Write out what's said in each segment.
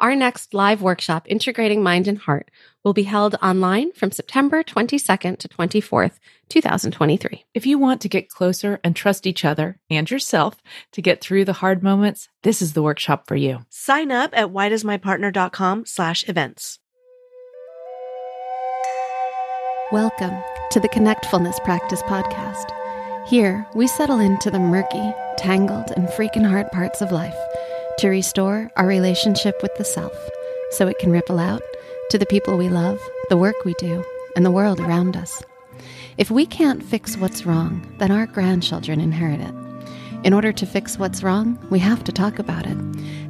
Our next live workshop, Integrating Mind and Heart, will be held online from September 22nd to 24th, 2023. If you want to get closer and trust each other and yourself to get through the hard moments, this is the workshop for you. Sign up at WhyDoesMyPartner.com/events. Welcome to the Connectfulness Practice Podcast. Here, we settle into the murky, tangled, and freaking hard parts of life to restore our relationship with the self so it can ripple out to the people we love, the work we do, and the world around us. If we can't fix what's wrong, then our grandchildren inherit it. In order to fix what's wrong, we have to talk about it.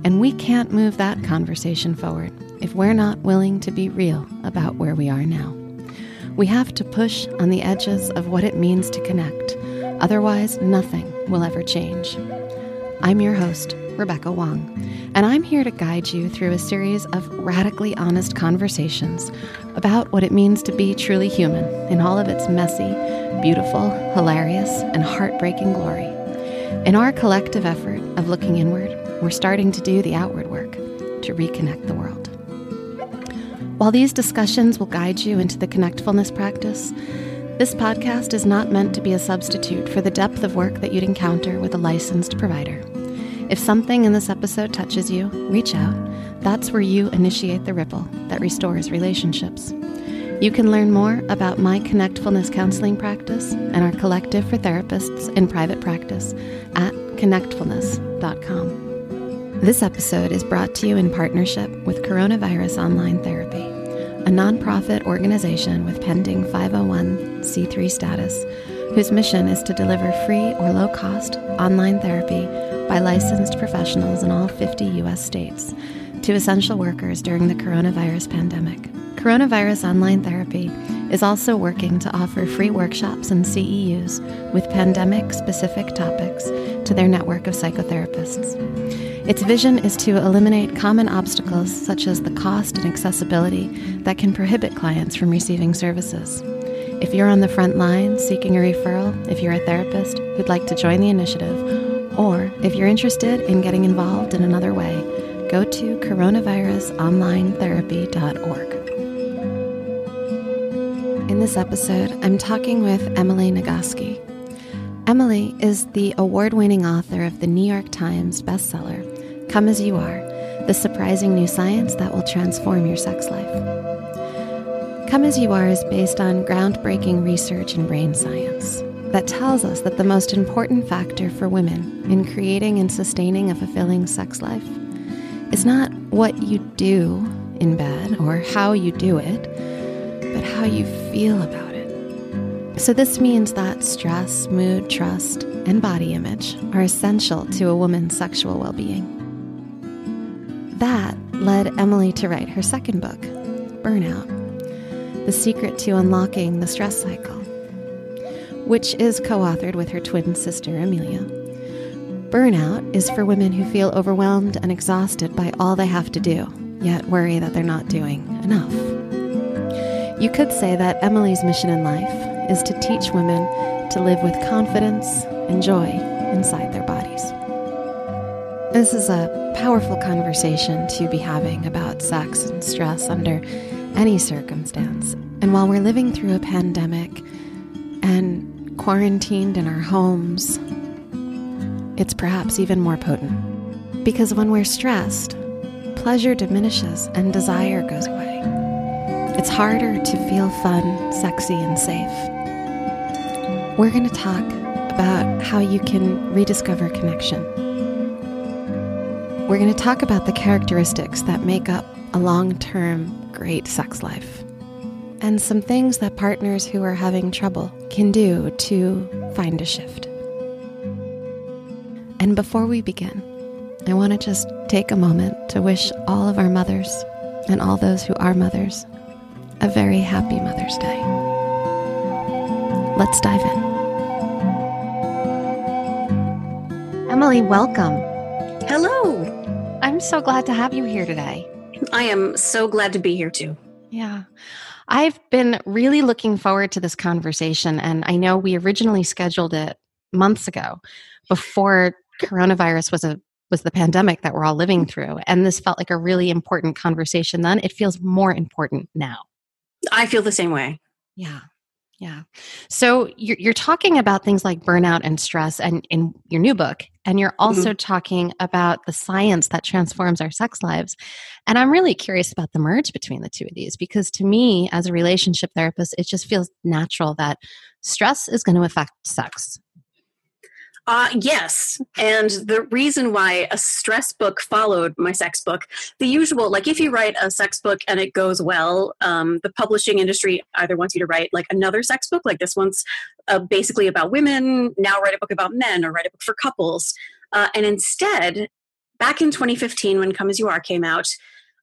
And we can't move that conversation forward if we're not willing to be real about where we are now. We have to push on the edges of what it means to connect. Otherwise, nothing will ever change. I'm your host, Rebecca Wong, and I'm here to guide you through a series of radically honest conversations about what it means to be truly human in all of its messy, beautiful, hilarious, and heartbreaking glory. In our collective effort of looking inward, we're starting to do the outward work to reconnect the world. While these discussions will guide you into the connectfulness practice, this podcast is not meant to be a substitute for the depth of work that you'd encounter with a licensed provider. If something in this episode touches you, reach out. That's where you initiate the ripple that restores relationships. You can learn more about my Connectfulness Counseling practice and our collective for therapists in private practice at connectfulness.com. This episode is brought to you in partnership with Coronavirus Online Therapy, a nonprofit organization with pending 501c3 status, whose mission is to deliver free or low-cost online therapy by licensed professionals in all 50 U.S. states to essential workers during the coronavirus pandemic. Coronavirus Online Therapy is also working to offer free workshops and CEUs with pandemic-specific topics to their network of psychotherapists. Its vision is to eliminate common obstacles such as the cost and accessibility that can prohibit clients from receiving services. If you're on the front line seeking a referral, if you're a therapist who'd like to join the initiative, or if you're interested in getting involved in another way, go to coronavirusonlinetherapy.org. In this episode, I'm talking with Emily Nagoski. Emily is the award-winning author of the New York Times bestseller, Come As You Are, The Surprising New Science That Will Transform Your Sex Life. Come As You Are is based on groundbreaking research in brain science that tells us that the most important factor for women in creating and sustaining a fulfilling sex life is not what you do in bed or how you do it, but how you feel about it. So this means that stress, mood, trust, and body image are essential to a woman's sexual well-being. That led Emily to write her second book, Burnout: The Secret to Unlocking the Stress Cycle, which is co-authored with her twin sister, Amelia. Burnout is for women who feel overwhelmed and exhausted by all they have to do, yet worry that they're not doing enough. You could say that Emily's mission in life is to teach women to live with confidence and joy inside their bodies. This is a powerful conversation to be having about sex and stress under any circumstance. And while we're living through a pandemic and quarantined in our homes, it's perhaps even more potent. Because when we're stressed, pleasure diminishes and desire goes away. It's harder to feel fun, sexy, and safe. We're going to talk about how you can rediscover connection. We're going to talk about the characteristics that make up a long-term great sex life, and some things that partners who are having trouble can do to find a shift. And before we begin, I want to just take a moment to wish all of our mothers and all those who are mothers a very happy Mother's Day. Let's dive in. Emily, welcome. Hello. I'm so glad to have you here today. I am so glad to be here too. Yeah. I've been really looking forward to this conversation, and I know we originally scheduled it months ago before coronavirus was a was the pandemic that we're all living through. And this felt like a really important conversation then. It feels more important now. I feel the same way. Yeah. Yeah. So you're talking about things like burnout and stress and in your new book, and you're also talking about the science that transforms our sex lives. And I'm really curious about the merge between the two of these, because to me, as a relationship therapist, it just feels natural that stress is going to affect sex. Yes. And the reason why a stress book followed my sex book, the usual, like if you write a sex book and it goes well, the publishing industry either wants you to write like another sex book, like this one's basically about women, now write a book about men or write a book for couples. And instead, back in 2015, when Come As You Are came out,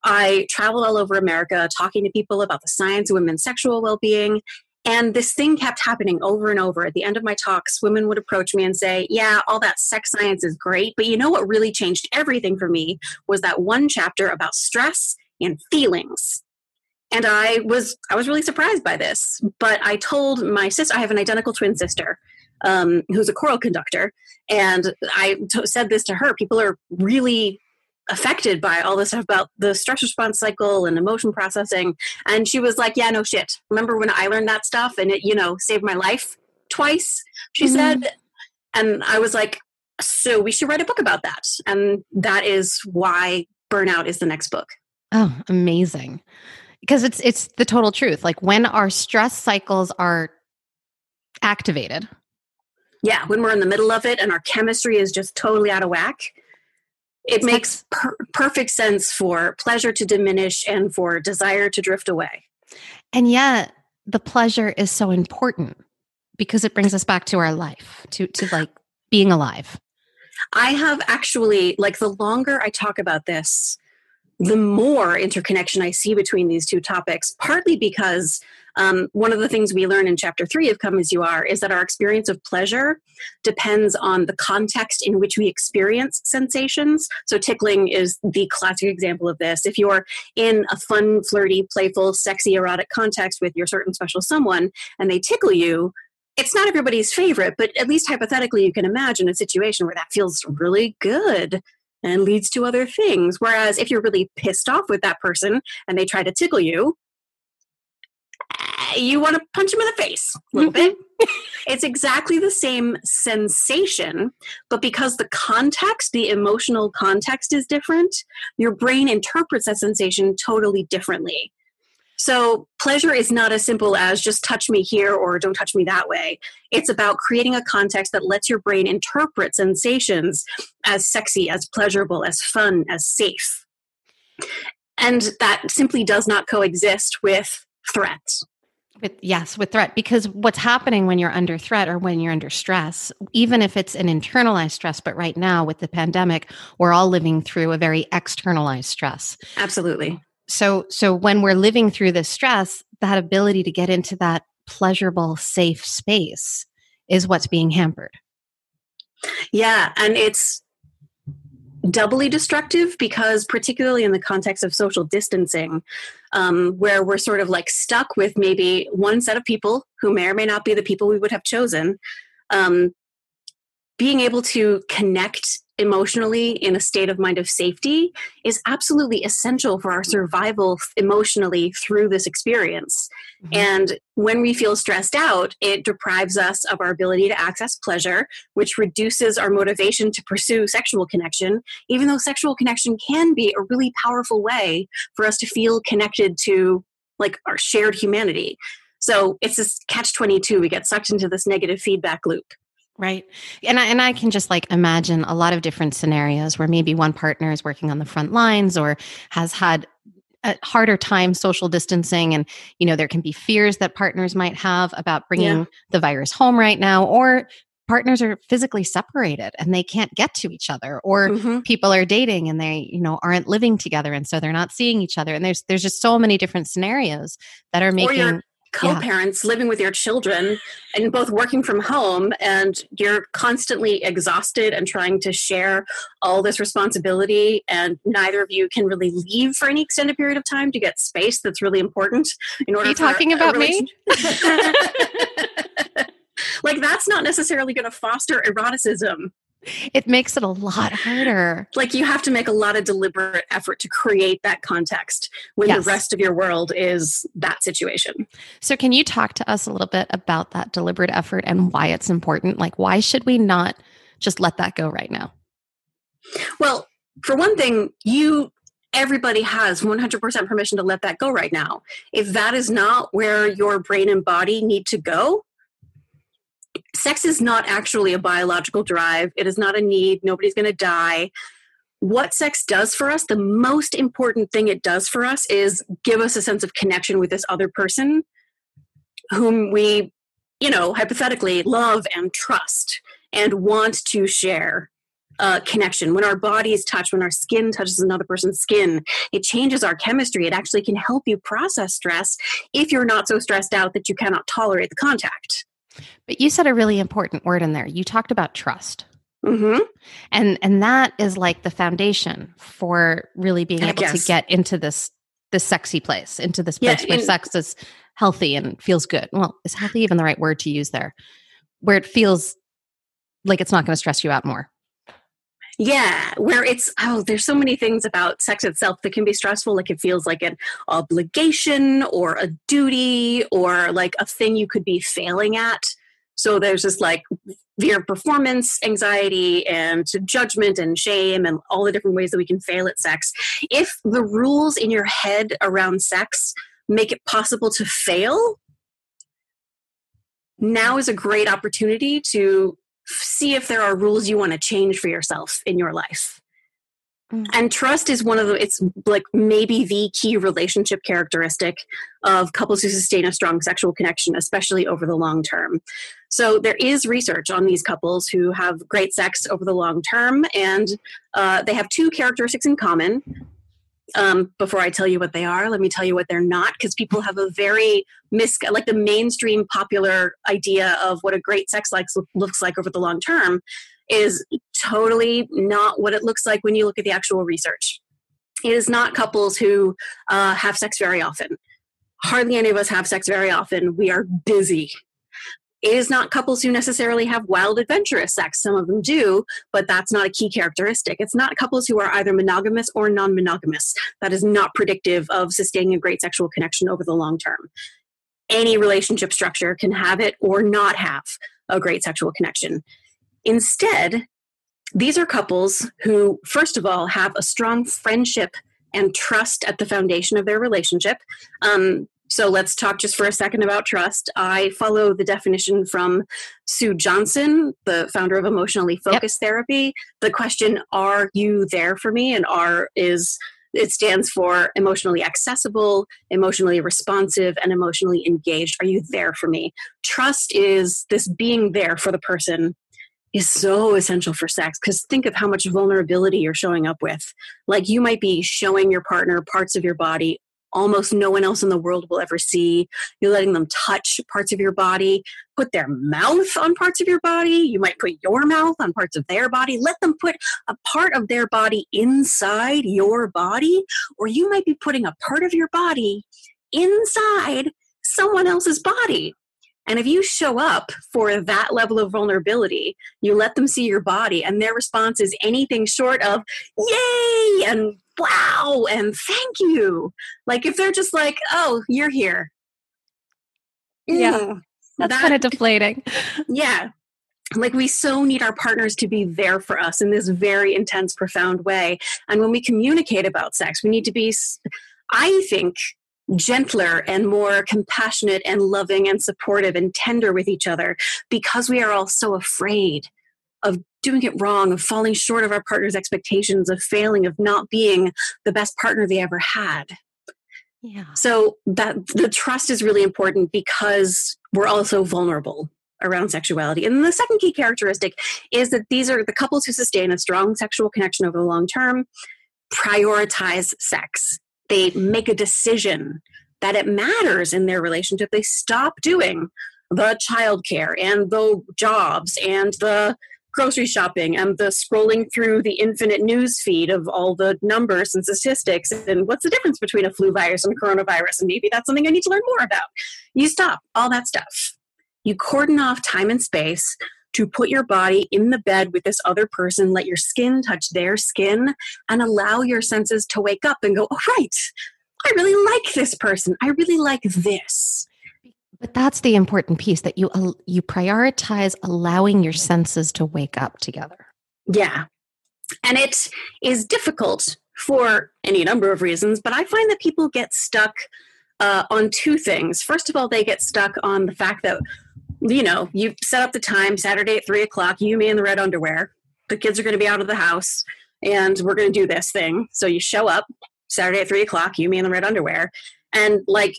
I traveled all over America talking to people about the science of women's sexual well-being. And this thing kept happening over and over. At the end of my talks, women would approach me and say, yeah, all that sex science is great, but you know what really changed everything for me was that one chapter about stress and feelings. And I was really surprised by this. But I told my sister, I have an identical twin sister who's a choral conductor. And I said this to her, people are really affected by all this stuff about the stress response cycle and emotion processing. And she was like, yeah, no shit. Remember when I learned that stuff and it, you know, saved my life twice, she said. And I was like, so we should write a book about that. And that is why Burnout is the next book. Oh, amazing. Because it's the total truth. Like when our stress cycles are activated. Yeah. When we're in the middle of it and our chemistry is just totally out of whack. It makes perfect sense for pleasure to diminish and for desire to drift away. And yet the pleasure is so important because it brings us back to our life, to like being alive. I have actually, like the longer I talk about this, the more interconnection I see between these two topics, partly because one of the things we learn in chapter 3 of Come As You Are is that our experience of pleasure depends on the context in which we experience sensations. So tickling is the classic example of this. If you're in a fun, flirty, playful, sexy, erotic context with your certain special someone and they tickle you, it's not everybody's favorite, but at least hypothetically you can imagine a situation where that feels really good and leads to other things. Whereas if you're really pissed off with that person and they try to tickle you, you want to punch them in the face a little bit. It's exactly the same sensation, but because the context, the emotional context is different, your brain interprets that sensation totally differently. So pleasure is not as simple as just touch me here or don't touch me that way. It's about creating a context that lets your brain interpret sensations as sexy, as pleasurable, as fun, as safe. And that simply does not coexist with threats. With threat. Because what's happening when you're under threat or when you're under stress, even if it's an internalized stress, but right now with the pandemic, we're all living through a very externalized stress. Absolutely. So when we're living through this stress, that ability to get into that pleasurable, safe space is what's being hampered. Yeah. And it's doubly destructive because particularly in the context of social distancing, where we're sort of like stuck with maybe one set of people who may or may not be the people we would have chosen, being able to connect emotionally in a state of mind of safety is absolutely essential for our survival emotionally through this experience. And when we feel stressed out, it deprives us of our ability to access pleasure, which reduces our motivation to pursue sexual connection, even though sexual connection can be a really powerful way for us to feel connected to like our shared humanity. So it's this catch-22. We get sucked into this negative feedback loop. Right. And I can just like imagine a lot of different scenarios where maybe one partner is working on the front lines or has had a harder time social distancing. And, you know, there can be fears that partners might have about bringing the virus home right now, or partners are physically separated and they can't get to each other, or people are dating and they, you know, aren't living together. And so they're not seeing each other. And there's just so many different scenarios that are making co-parents living with your children and both working from home, and you're constantly exhausted and trying to share all this responsibility, and neither of you can really leave for any extended period of time to get space that's really important in order. Are you talking about me? Like that's not necessarily going to foster eroticism. It makes it a lot harder. Like you have to make a lot of deliberate effort to create that context when the rest of your world is that situation. So can you talk to us a little bit about that deliberate effort and why it's important? Like, why should we not just let that go right now? Well, for one thing, everybody has 100% permission to let that go right now. If that is not where your brain and body need to go, sex is not actually a biological drive. It is not a need. Nobody's going to die. What sex does for us, the most important thing it does for us is give us a sense of connection with this other person whom we, hypothetically love and trust and want to share a connection. When our bodies touch, when our skin touches another person's skin, it changes our chemistry. It actually can help you process stress if you're not so stressed out that you cannot tolerate the contact. But you said a really important word in there. You talked about trust. Mm-hmm. And that is like the foundation for really being able to get into this sexy place, into this place where sex is healthy and feels good. Well, is healthy even the right word to use there? Where it feels like it's not going to stress you out more. Yeah, where it's, there's so many things about sex itself that can be stressful. Like it feels like an obligation or a duty or like a thing you could be failing at. So there's this like fear of performance anxiety and judgment and shame and all the different ways that we can fail at sex. If the rules in your head around sex make it possible to fail, now is a great opportunity to see if there are rules you want to change for yourself in your life. Mm. And trust is it's like maybe the key relationship characteristic of couples who sustain a strong sexual connection, especially over the long term. So there is research on these couples who have great sex over the long term, and they have two characteristics in common. Before I tell you what they are, let me tell you what they're not, because people have a very the mainstream popular idea of what a great sex looks like over the long term is totally not what it looks like when you look at the actual research. It is not couples who have sex very often. Hardly any of us have sex very often. We are busy. It is not couples who necessarily have wild, adventurous sex. Some of them do, but that's not a key characteristic. It's not couples who are either monogamous or non-monogamous. That is not predictive of sustaining a great sexual connection over the long term. Any relationship structure can have it or not have a great sexual connection. Instead, these are couples who, first of all, have a strong friendship and trust at the foundation of their relationship. So let's talk just for a second about trust. I follow the definition from Sue Johnson, the founder of Emotionally Focused Therapy. The question, are you there for me? And R stands for emotionally accessible, emotionally responsive, and emotionally engaged. Are you there for me? Trust is this being there for the person is so essential for sex, because think of how much vulnerability you're showing up with. Like you might be showing your partner parts of your body almost no one else in the world will ever see. You're letting them touch parts of your body, put their mouth on parts of your body. You might put your mouth on parts of their body. Let them put a part of their body inside your body, or you might be putting a part of your body inside someone else's body. And if you show up for that level of vulnerability, you let them see your body, and their response is anything short of, yay, and wow, and thank you. Like if they're just like, oh, you're here. Yeah, that's kind of deflating. Yeah. Like we so need our partners to be there for us in this very intense, profound way. And when we communicate about sex, we need to be, I think, gentler and more compassionate and loving and supportive and tender with each other, because we are all so afraid of doing it wrong, of falling short of our partner's expectations, of failing, of not being the best partner they ever had. Yeah. So that the trust is really important, because we're also vulnerable around sexuality. And the second key characteristic is that these are the couples who sustain a strong sexual connection over the long term prioritize sex. They make a decision that it matters in their relationship. They stop doing the childcare and the jobs and the grocery shopping and the scrolling through the infinite news feed of all the numbers and statistics and what's the difference between a flu virus and coronavirus, and maybe that's something I need to learn more about. You stop all that stuff. You cordon off time and space to put your body in the bed with this other person, let your skin touch their skin, and allow your senses to wake up and go, oh, right, I really like this person. I really like this. But that's the important piece, that you prioritize allowing your senses to wake up together. Yeah. And it is difficult for any number of reasons, but I find that people get stuck on two things. First of all, they get stuck on the fact that, you know, you set up the time, Saturday at 3:00, you, me, in the red underwear. The kids are going to be out of the house and we're going to do this thing. So you show up Saturday at 3:00, you, me, in the red underwear. And like,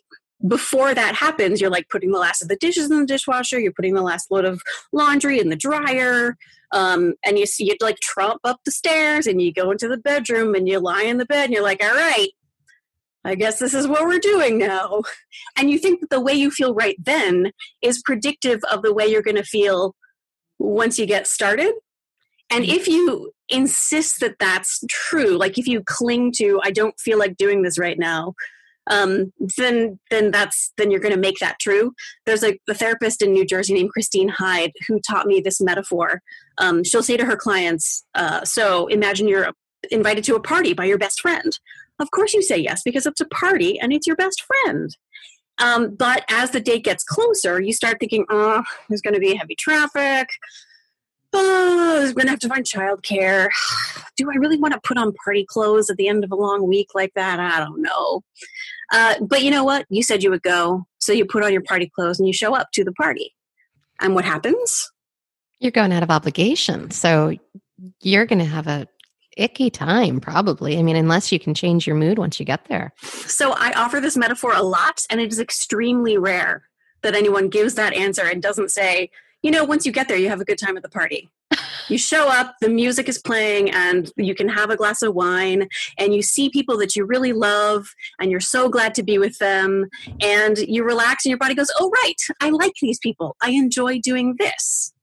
before that happens, you're like putting the last of the dishes in the dishwasher, you're putting the last load of laundry in the dryer, and you see it like tromp up the stairs and you go into the bedroom and you lie in the bed and you're like, all right, I guess this is what we're doing now. And you think that the way you feel right then is predictive of the way you're going to feel once you get started. And if you insist that that's true, like if you cling to, I don't feel like doing this right now, then you're going to make that true. There's a therapist in New Jersey named Christine Hyde who taught me this metaphor. She'll say to her clients, so imagine you're invited to a party by your best friend. Of course you say yes, because it's a party and it's your best friend. But as the date gets closer, you start thinking, oh, there's going to be heavy traffic. Oh, I'm going to have to find childcare. Do I really want to put on party clothes at the end of a long week like that? I don't know. But you know what? You said you would go. So you put on your party clothes and you show up to the party. And what happens? You're going out of obligation. So you're going to have a icky time, probably. I mean, unless you can change your mood once you get there. So I offer this metaphor a lot, and it is extremely rare that anyone gives that answer and doesn't say, you know, once you get there, you have a good time at the party. You show up, the music is playing, and you can have a glass of wine, and you see people that you really love, and you're so glad to be with them, and you relax, and your body goes, oh, right, I like these people. I enjoy doing this.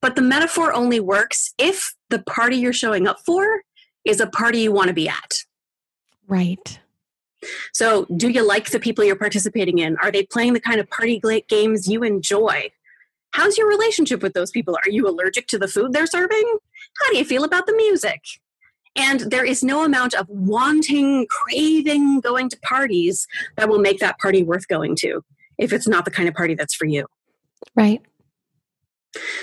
But the metaphor only works if the party you're showing up for is a party you want to be at. Right. So do you like the people you're participating in? Are they playing the kind of party games you enjoy? How's your relationship with those people? Are you allergic to the food they're serving? How do you feel about the music? And there is no amount of wanting, craving, going to parties that will make that party worth going to if it's not the kind of party that's for you. Right.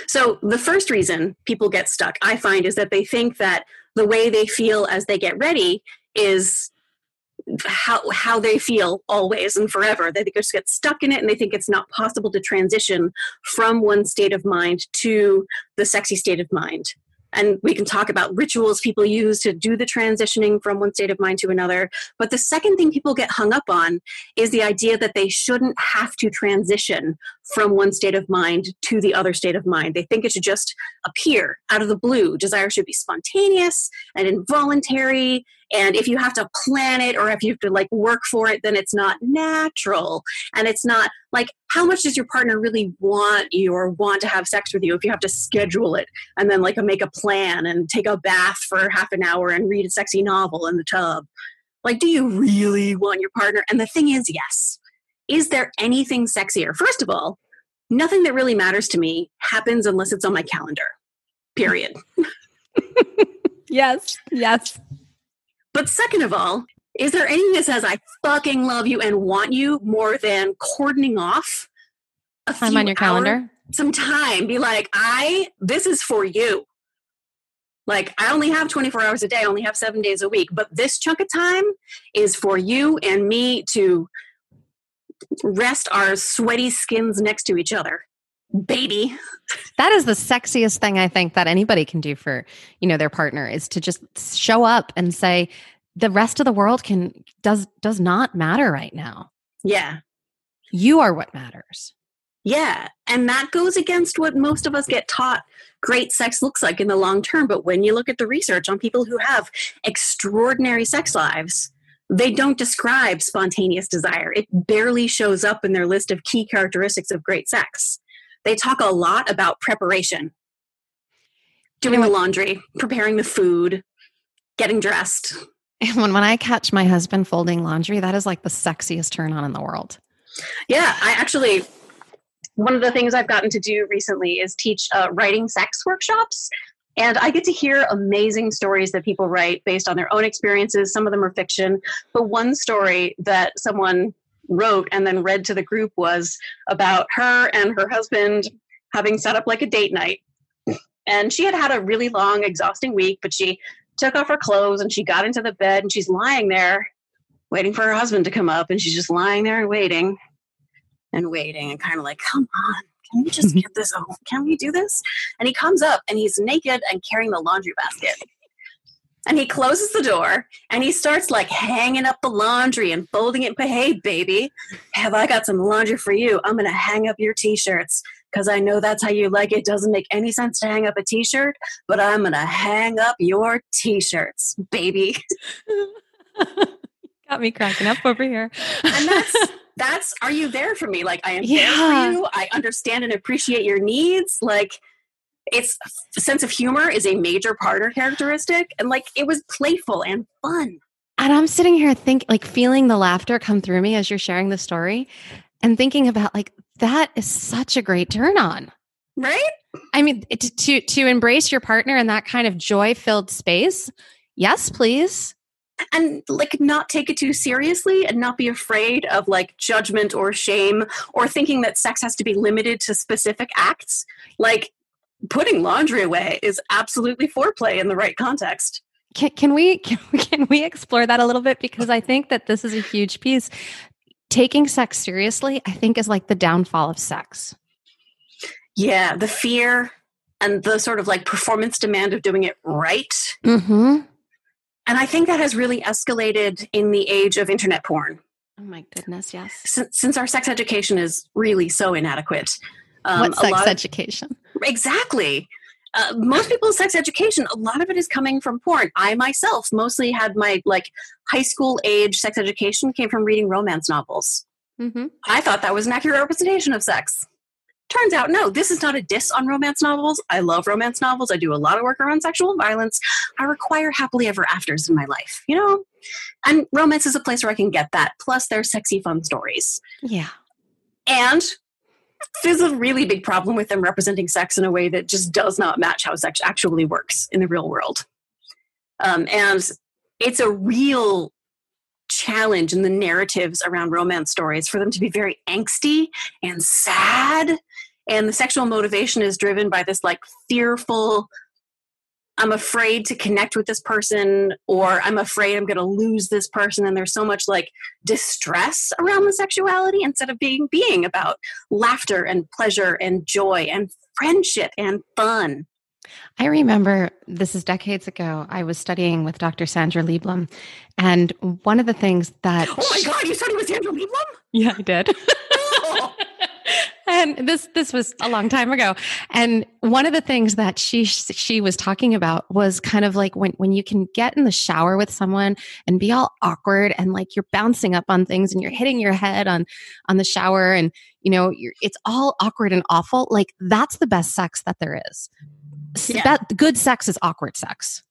So the first reason people get stuck, I find, is that they think that the way they feel as they get ready is how they feel always and forever. They just get stuck in it, and they think it's not possible to transition from one state of mind to the sexy state of mind. And we can talk about rituals people use to do the transitioning from one state of mind to another. But the second thing people get hung up on is the idea that they shouldn't have to transition from one state of mind to the other state of mind. They think it should just appear out of the blue. Desire should be spontaneous and involuntary. And if you have to plan it, or if you have to like work for it, then it's not natural. And it's not like, how much does your partner really want you or want to have sex with you if you have to schedule it and then like make a plan and take a bath for half an hour and read a sexy novel in the tub? Like, do you really want your partner? And the thing is, yes. Is there anything sexier? First of all, nothing that really matters to me happens unless it's on my calendar, period. Yes, yes. But second of all, is there anything that says I fucking love you and want you more than cordoning off a time on your calendar? Some time. Be like, this is for you. Like, I only have 24 hours a day. I only have 7 days a week. But this chunk of time is for you and me to rest our sweaty skins next to each other. Baby. That is the sexiest thing I think that anybody can do for, you know, their partner, is to just show up and say, the rest of the world does not matter right now. Yeah. You are what matters. Yeah. And that goes against what most of us get taught great sex looks like in the long term. But when you look at the research on people who have extraordinary sex lives, they don't describe spontaneous desire. It barely shows up in their list of key characteristics of great sex. They talk a lot about preparation, doing the laundry, preparing the food, getting dressed. And when I catch my husband folding laundry, that is like the sexiest turn on in the world. Yeah, I actually One of the things I've gotten to do recently is teach writing sex workshops. And I get to hear amazing stories that people write based on their own experiences. Some of them are fiction. But one story that someone wrote and then read to the group was about her and her husband having set up like a date night. And she had had a really long, exhausting week, but she took off her clothes and she got into the bed and she's lying there waiting for her husband to come up. And she's just lying there and waiting and waiting and kind of like, come on, can we just get this over? Can we do this? And he comes up and he's naked and carrying the laundry basket. And he closes the door and he starts like hanging up the laundry and folding it. But hey, baby, have I got some laundry for you? I'm going to hang up your t-shirts because I know that's how you like it. Doesn't make any sense to hang up a t-shirt, but I'm going to hang up your t-shirts, baby. Got me cracking up over here. And that's, are you there for me? Like, I am there for you. I understand and appreciate your needs. Like, its sense of humor is a major partner characteristic. And like, it was playful and fun. And I'm sitting here thinking, like, feeling the laughter come through me as you're sharing the story and thinking about like, that is such a great turn on. Right? I mean, to embrace your partner in that kind of joy-filled space. Yes, please. And like, not take it too seriously and not be afraid of like judgment or shame or thinking that sex has to be limited to specific acts. Like, putting laundry away is absolutely foreplay in the right context. Can we explore that a little bit? Because I think that this is a huge piece. Taking sex seriously, I think, is like the downfall of sex. Yeah. The fear and the sort of like performance demand of doing it right. Mm-hmm. And I think that has really escalated in the age of internet porn. Oh my goodness. Yes. Since our sex education is really so inadequate. What sex education? Exactly. Most people's sex education, a lot of it is coming from porn. I myself mostly had my like high school age sex education came from reading romance novels. Mm-hmm. I thought that was an accurate representation of sex. Turns out, no, this is not a diss on romance novels. I love romance novels. I do a lot of work around sexual violence. I require happily ever afters in my life, you know? And romance is a place where I can get that. Plus, they're sexy, fun stories. Yeah. And there's a really big problem with them representing sex in a way that just does not match how sex actually works in the real world. And it's a real challenge in the narratives around romance stories for them to be very angsty and sad. And the sexual motivation is driven by this like fearful, I'm afraid to connect with this person, or I'm afraid I'm going to lose this person. And there's so much like distress around the sexuality instead of being about laughter and pleasure and joy and friendship and fun. I remember, this is decades ago, I was studying with Dr. Sandra Lieblum. And one of the things that... Oh my God, you studied with Sandra Lieblum? Yeah, I did. Oh. And this was a long time ago. And one of the things that she was talking about was kind of like when you can get in the shower with someone and be all awkward and like you're bouncing up on things and you're hitting your head on the shower and, you know, it's all awkward and awful. Like, that's the best sex that there is. Yeah. That good sex is awkward sex.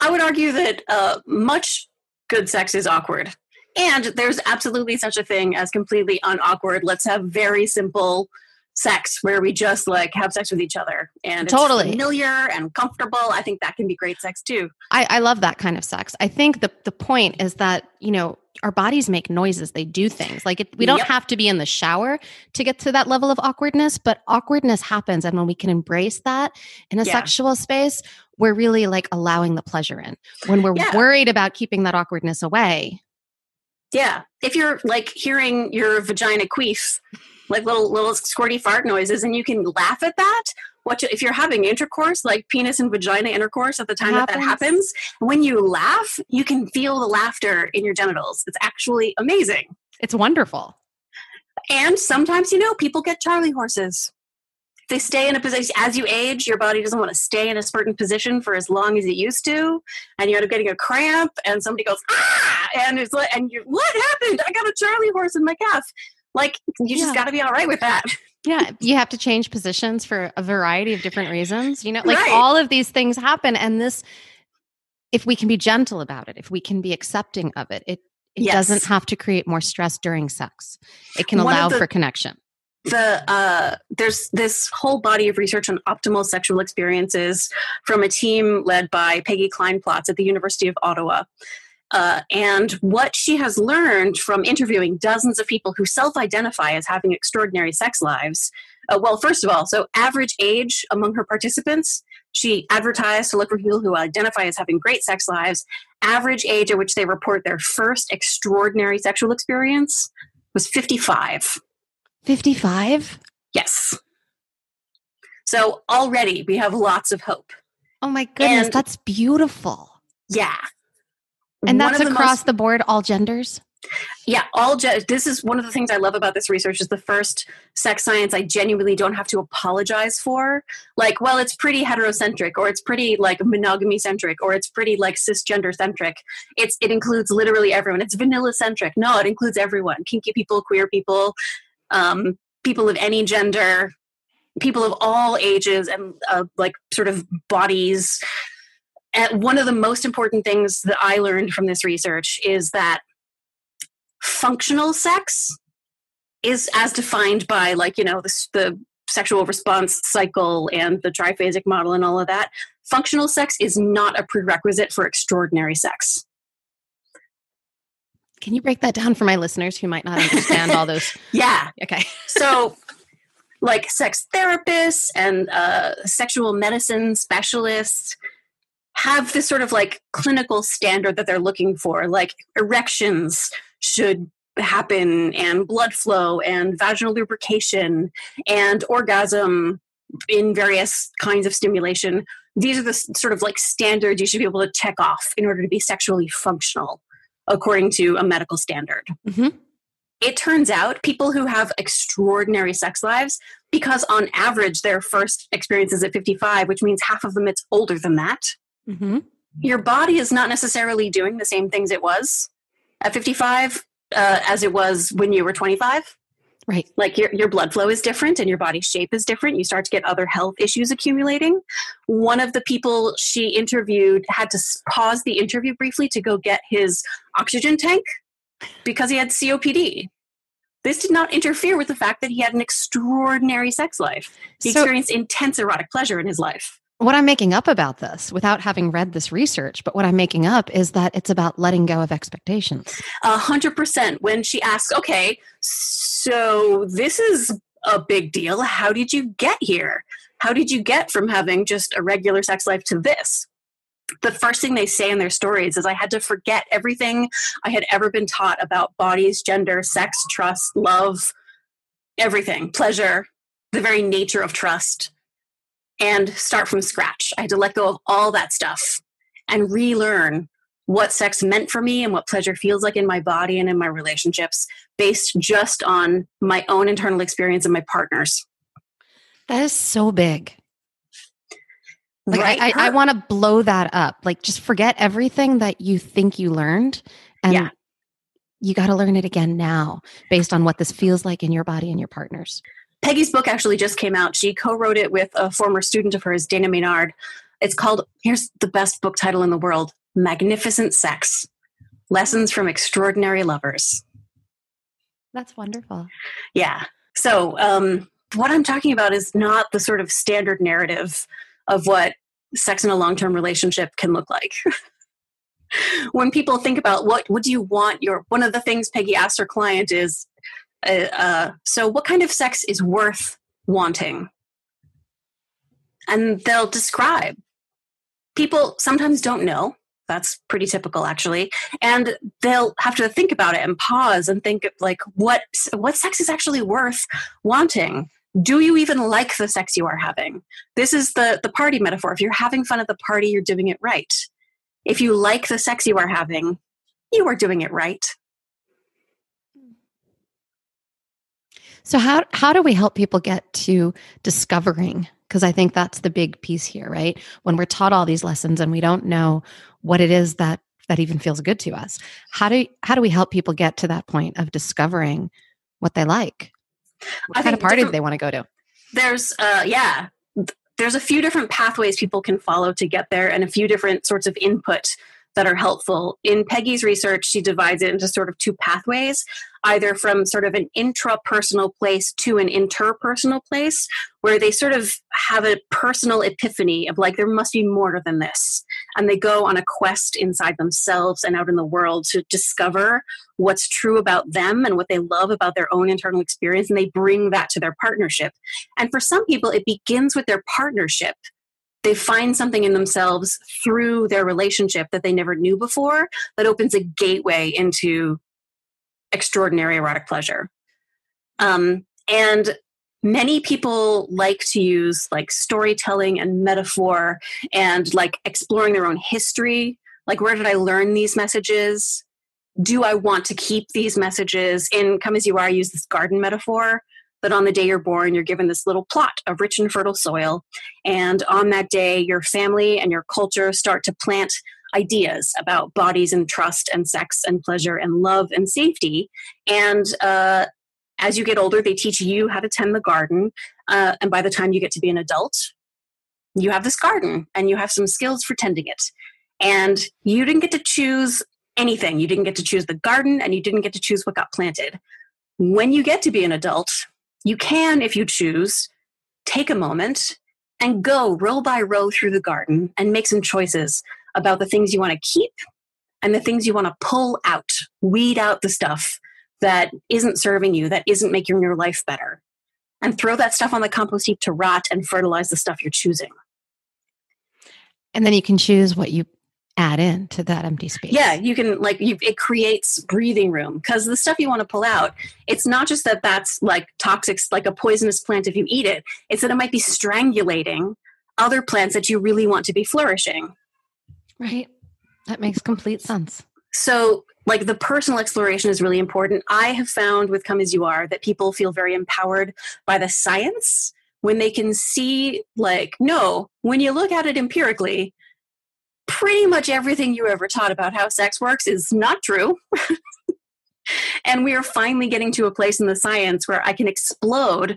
I would argue that much good sex is awkward. And there's absolutely such a thing as completely unawkward. Let's have very simple sex where we just like have sex with each other. And it's totally familiar and comfortable. I think that can be great sex too. I love that kind of sex. I think the point is that, you know, our bodies make noises. They do things. Like we don't have to be in the shower to get to that level of awkwardness, but awkwardness happens. And when we can embrace that in a sexual space, we're really like allowing the pleasure in. When we're worried about keeping that awkwardness away. Yeah. If you're like hearing your vagina queef, like little squirty fart noises, and you can laugh at that. If you're having intercourse, like penis and vagina intercourse at the time that happens, when you laugh, you can feel the laughter in your genitals. It's actually amazing. It's wonderful. And sometimes, you know, people get Charley horses. They stay in a position. As you age, your body doesn't want to stay in a certain position for as long as it used to, and you end up getting a cramp, and somebody goes, ah, and it's like, and you, what happened? I got a Charley horse in my calf. Like, you just got to be all right with that. Yeah, you have to change positions for a variety of different reasons. You know, like all of these things happen, and this, if we can be gentle about it, if we can be accepting of it, it It yes. doesn't have to create more stress during sex. It can allow for connection. There's this whole body of research on optimal sexual experiences from a team led by Peggy Kleinplatz at the University of Ottawa. And what she has learned from interviewing dozens of people who self-identify as having extraordinary sex lives. Well, first of all, so average age among her participants, she advertised to look for people who identify as having great sex lives. Average age at which they report their first extraordinary sexual experience was 55. 55? Yes. So already we have lots of hope. Oh my goodness, and that's beautiful. Yeah. And that's across the board, all genders? Yeah, this is one of the things I love about this research is the first sex science I genuinely don't have to apologize for. Like, well, it's pretty heterocentric, or it's pretty like monogamy-centric, or it's pretty like cisgender-centric. It includes literally everyone. It's vanilla-centric. No, it includes everyone. Kinky people, queer people, people of any gender, people of all ages and like sort of bodies. And one of the most important things that I learned from this research is that functional sex is as defined by like, you know, the sexual response cycle and the triphasic model and all of that. Functional sex is not a prerequisite for extraordinary sex. Can you break that down for my listeners who might not understand all those? Yeah. Okay. So like sex therapists and sexual medicine specialists have this sort of like clinical standard that they're looking for, like erections should happen and blood flow and vaginal lubrication and orgasm in various kinds of stimulation. These are the sort of like standards you should be able to check off in order to be sexually functional, according to a medical standard. Mm-hmm. It turns out people who have extraordinary sex lives, because on average their first experience is at 55, which means half of them it's older than that. Mm-hmm. Your body is not necessarily doing the same things it was at 55 as it was when you were 25. Right. Like your blood flow is different and your body shape is different. You start to get other health issues accumulating. One of the people she interviewed had to pause the interview briefly to go get his oxygen tank because he had COPD. This did not interfere with the fact that he had an extraordinary sex life. He experienced intense erotic pleasure in his life. What I'm making up about this, without having read this research, but what I'm making up is that it's about letting go of expectations. 100%. When she asks, okay, so this is a big deal. How did you get here? How did you get from having just a regular sex life to this? The first thing they say in their stories is, I had to forget everything I had ever been taught about bodies, gender, sex, trust, love, everything, pleasure, the very nature of trust. And start from scratch. I had to let go of all that stuff and relearn what sex meant for me and what pleasure feels like in my body and in my relationships based just on my own internal experience and my partner's. That is so big. Like right? I want to blow that up. Like just forget everything that you think you learned and yeah. you got to learn it again now based on what this feels like in your body and your partner's. Peggy's book actually just came out. She co-wrote it with a former student of hers, Dana Maynard. It's called, here's the best book title in the world, Magnificent Sex: Lessons from Extraordinary Lovers. That's wonderful. Yeah. So what I'm talking about is not the sort of standard narrative of what sex in a long-term relationship can look like. When people think about what do you want one of the things Peggy asked her client is, so what kind of sex is worth wanting? And they'll describe. People sometimes don't know. That's pretty typical, actually. And they'll have to think about it and pause and think, like, what sex is actually worth wanting? Do you even like the sex you are having? This is the party metaphor. If you're having fun at the party, you're doing it right. If you like the sex you are having, you are doing it right. So how do we help people get to discovering? Because I think that's the big piece here, right? When we're taught all these lessons and we don't know what it is that even feels good to us. How do we help people get to that point of discovering what they like? What kind of party do they want to go to? There's a few different pathways people can follow to get there and a few different sorts of input that are helpful. In Peggy's research, she divides it into sort of two pathways, either from sort of an intrapersonal place to an interpersonal place, where they sort of have a personal epiphany of like, there must be more than this. And they go on a quest inside themselves and out in the world to discover what's true about them and what they love about their own internal experience. And they bring that to their partnership. And for some people, it begins with their partnership. They find something in themselves through their relationship that they never knew before that opens a gateway into extraordinary erotic pleasure. And many people like to use like storytelling and metaphor and like exploring their own history. Like, where did I learn these messages? Do I want to keep these messages? In Come As You Are, I use this garden metaphor. But on the day you're born, you're given this little plot of rich and fertile soil. And on that day, your family and your culture start to plant ideas about bodies and trust and sex and pleasure and love and safety. And as you get older, they teach you how to tend the garden. And by the time you get to be an adult, you have this garden and you have some skills for tending it. And you didn't get to choose anything. You didn't get to choose the garden and you didn't get to choose what got planted. When you get to be an adult, you can, if you choose, take a moment and go row by row through the garden and make some choices about the things you want to keep and the things you want to pull out, weed out the stuff that isn't serving you, that isn't making your life better, and throw that stuff on the compost heap to rot and fertilize the stuff you're choosing. And then you can choose what you add in to that empty space. Yeah, you can it creates breathing room, because the stuff you want to pull out, it's not just that that's like toxic, like a poisonous plant if you eat it, it's that it might be strangulating other plants that you really want to be flourishing. Right. That makes complete sense. So like the personal exploration is really important. I have found with Come As You Are that people feel very empowered by the science when they can see when you look at it empirically, pretty much everything you ever taught about how sex works is not true. And we are finally getting to a place in the science where I can explode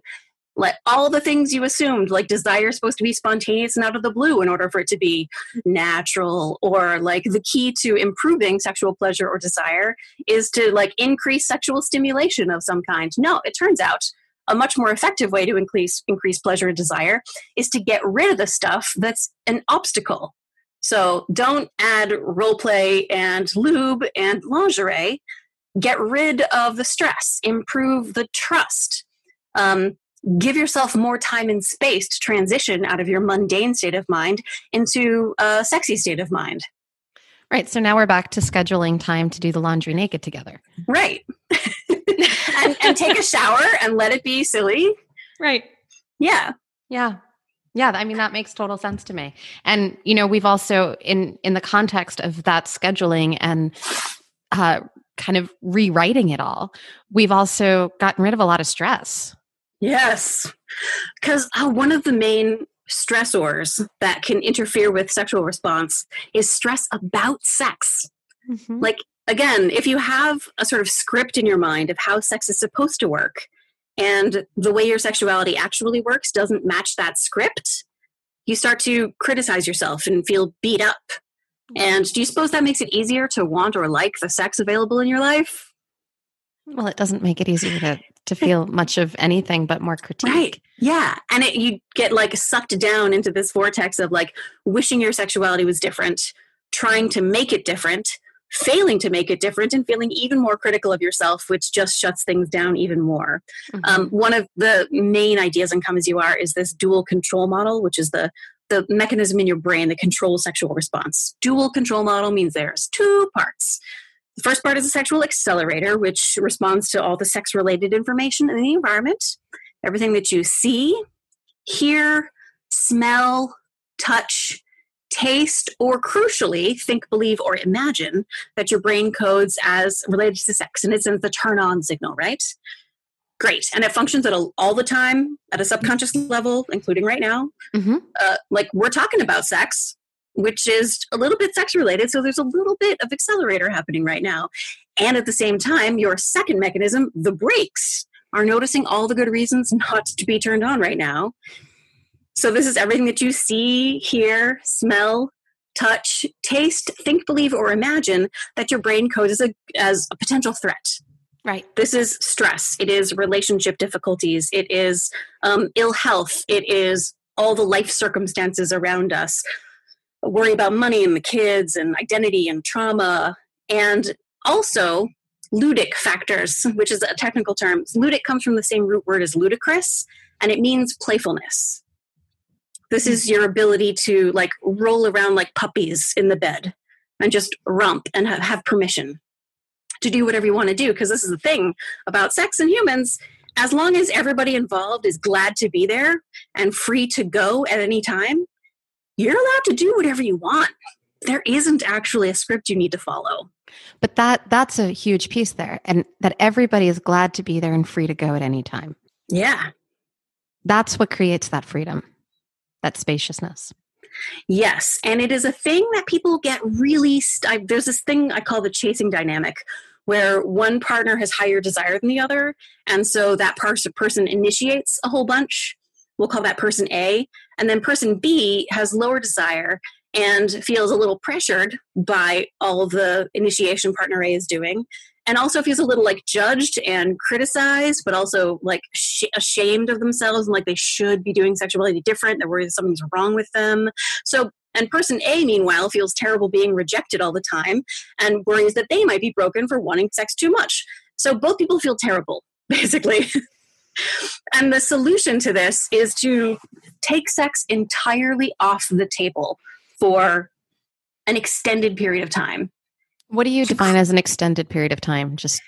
all the things you assumed, like desire is supposed to be spontaneous and out of the blue in order for it to be natural, or like the key to improving sexual pleasure or desire is to increase sexual stimulation of some kind. No, it turns out a much more effective way to increase pleasure and desire is to get rid of the stuff that's an obstacle. So don't add role play and lube and lingerie. Get rid of the stress. Improve the trust. Give yourself more time and space to transition out of your mundane state of mind into a sexy state of mind. Right. So now we're back to scheduling time to do the laundry naked together. Right. and take a shower and let it be silly. Right. Yeah. Yeah. Yeah. I mean, that makes total sense to me. And, we've also in the context of that scheduling and kind of rewriting it all, we've also gotten rid of a lot of stress. Yes. Because one of the main stressors that can interfere with sexual response is stress about sex. Mm-hmm. Again, if you have a sort of script in your mind of how sex is supposed to work, and the way your sexuality actually works doesn't match that script, you start to criticize yourself and feel beat up. And do you suppose that makes it easier to want or like the sex available in your life? Well, it doesn't make it easier to feel much of anything but more critique. Right, yeah. And you get sucked down into this vortex of wishing your sexuality was different, trying to make it different, failing to make it different, and feeling even more critical of yourself, which just shuts things down even more. Mm-hmm. One of the main ideas in Come As You Are is this dual control model, which is the mechanism in your brain that controls sexual response. Dual control model means there's two parts. The first part is a sexual accelerator, which responds to all the sex-related information in the environment. Everything that you see, hear, smell, touch, taste, or crucially, think, believe, or imagine that your brain codes as related to sex, and it sends the turn-on signal, right? Great. And it functions all the time at a subconscious level, including right now. Mm-hmm. We're talking about sex, which is a little bit sex-related, so there's a little bit of accelerator happening right now. And at the same time, your second mechanism, the brakes, are noticing all the good reasons not to be turned on right now. So this is everything that you see, hear, smell, touch, taste, think, believe, or imagine that your brain codes as a potential threat. Right. This is stress. It is relationship difficulties. It is ill health. It is all the life circumstances around us. Worry about money and the kids and identity and trauma. And also ludic factors, which is a technical term. Ludic comes from the same root word as ludicrous, and it means playfulness. This is your ability to like roll around like puppies in the bed and just romp and have permission to do whatever you want to do. Because this is the thing about sex and humans. As long as everybody involved is glad to be there and free to go at any time, you're allowed to do whatever you want. There isn't actually a script you need to follow. But that's a huge piece there, and that everybody is glad to be there and free to go at any time. Yeah. That's what creates that freedom, that spaciousness. Yes. And it is a thing that people get really, there's this thing I call the chasing dynamic, where one partner has higher desire than the other. And so that person initiates a whole bunch. We'll call that person A. And then person B has lower desire and feels a little pressured by all the initiation partner A is doing, and also feels a little like judged and criticized, but also like ashamed of themselves and like they should be doing sexuality different. They're worried that something's wrong with them. So, and person A, meanwhile, feels terrible being rejected all the time and worries that they might be broken for wanting sex too much. So both people feel terrible, basically. And the solution to this is to take sex entirely off the table for an extended period of time. What do you define as an extended period of time? Just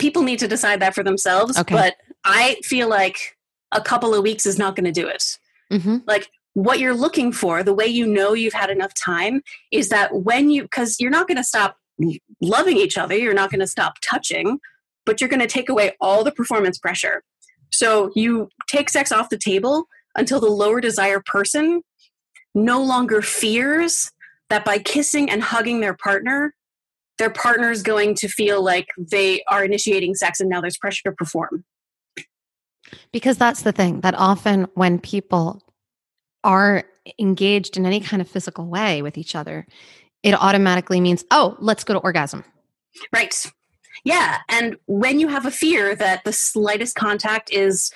people need to decide that for themselves, okay. But I feel like a couple of weeks is not going to do it. Mm-hmm. Like what you're looking for, the way you know you've had enough time is that when you, because you're not going to stop loving each other, you're not going to stop touching, but you're going to take away all the performance pressure. So you take sex off the table until the lower desire person no longer fears that by kissing and hugging their partner is going to feel like they are initiating sex and now there's pressure to perform. Because that's the thing, that often when people are engaged in any kind of physical way with each other, it automatically means, oh, let's go to orgasm. Right. Yeah. And when you have a fear that the slightest contact is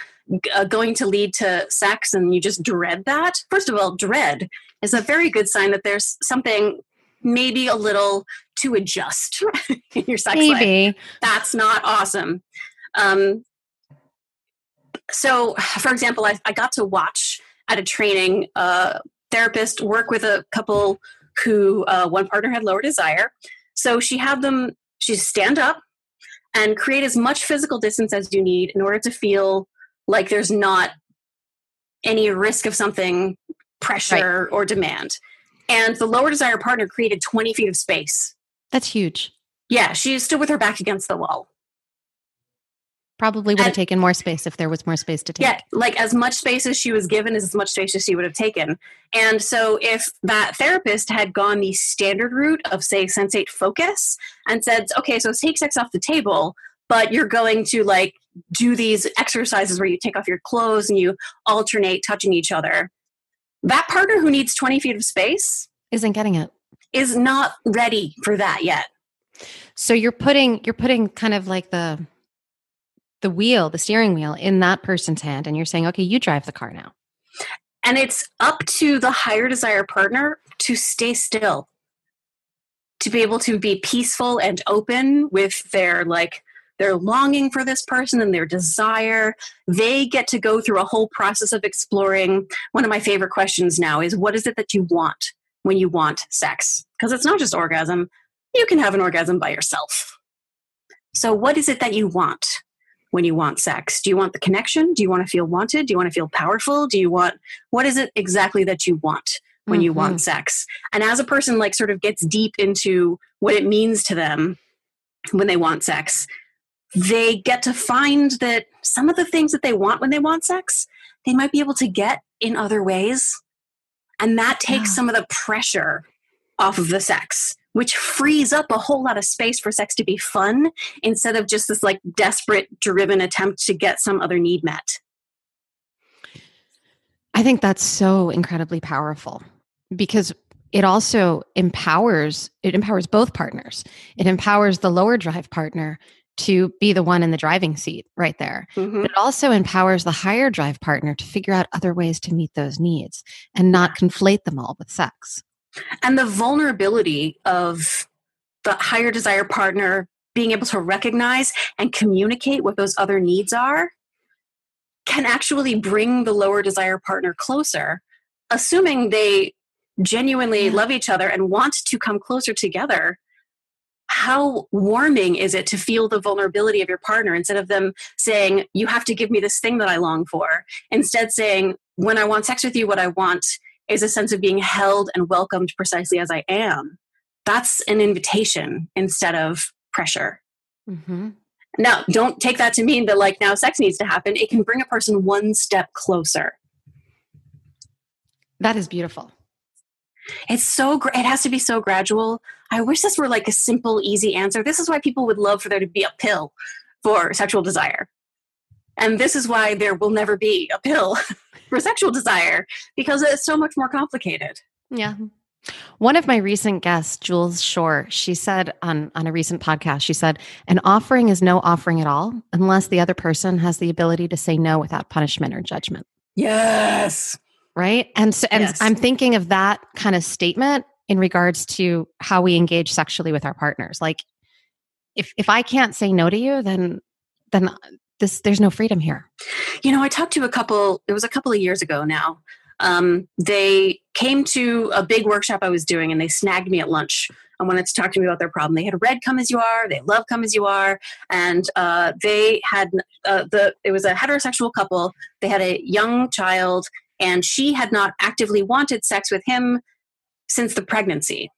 going to lead to sex and you just dread that, first of all, dread is a very good sign that there's something maybe a little to adjust in your sex life. That's not awesome. So, for example, I got to watch at a training therapist work with a couple who one partner had lower desire. So she had them, she stand up and create as much physical distance as you need in order to feel like there's not any risk of something pressure right. or demand. And the lower desire partner created 20 feet of space. That's huge. Yeah. She stood with her back against the wall. Probably would have taken more space if there was more space to take. Yeah. Like as much space as she was given is as much space as she would have taken. And so if that therapist had gone the standard route of say sensate focus and said, okay, so take sex off the table, but you're going to like do these exercises where you take off your clothes and you alternate touching each other, that partner who needs 20 feet of space isn't getting it. Is not ready for that yet. So you're putting kind of like the wheel, the steering wheel in that person's hand, and you're saying, okay, you drive the car now. And it's up to the higher desire partner to stay still, to be able to be peaceful and open with their like their longing for this person and their desire. They get to go through a whole process of exploring. One of my favorite questions now is, what is it that you want when you want sex? Because it's not just orgasm. You can have an orgasm by yourself. So what is it that you want when you want sex? Do you want the connection? Do you want to feel wanted? Do you want to feel powerful? What is it exactly that you want when mm-hmm. you want sex? And as a person like sort of gets deep into what it means to them when they want sex, they get to find that some of the things that they want when they want sex, they might be able to get in other ways. And that takes some of the pressure off of the sex, which frees up a whole lot of space for sex to be fun instead of just this like desperate, driven attempt to get some other need met. I think that's so incredibly powerful because it also empowers both partners. It empowers the lower drive partner to be the one in the driving seat right there. Mm-hmm. But it also empowers the higher drive partner to figure out other ways to meet those needs and not conflate them all with sex. And the vulnerability of the higher desire partner being able to recognize and communicate what those other needs are can actually bring the lower desire partner closer, assuming they genuinely love each other and want to come closer together. How warming is it to feel the vulnerability of your partner instead of them saying, you have to give me this thing that I long for. Instead saying, when I want sex with you, what I want is a sense of being held and welcomed precisely as I am. That's an invitation instead of pressure. Mm-hmm. Now, don't take that to mean that like now sex needs to happen. It can bring a person one step closer. That is beautiful. It's so great. It has to be so gradual. I wish this were like a simple, easy answer. This is why people would love for there to be a pill for sexual desire. And this is why there will never be a pill for sexual desire, because it's so much more complicated. Yeah. One of my recent guests, Jules Shore, she said on a recent podcast, she said, an offering is no offering at all unless the other person has the ability to say no without punishment or judgment. Yes. Right? And I'm thinking of that kind of statement in regards to how we engage sexually with our partners. Like, if I can't say no to you, then there's no freedom here. You know, I talked to it was a couple of years ago now. They came to a big workshop I was doing and they snagged me at lunch and wanted to talk to me about their problem. They had read Come As You Are. They love Come As You Are. And they had it was a heterosexual couple. They had a young child and she had not actively wanted sex with him since the pregnancy.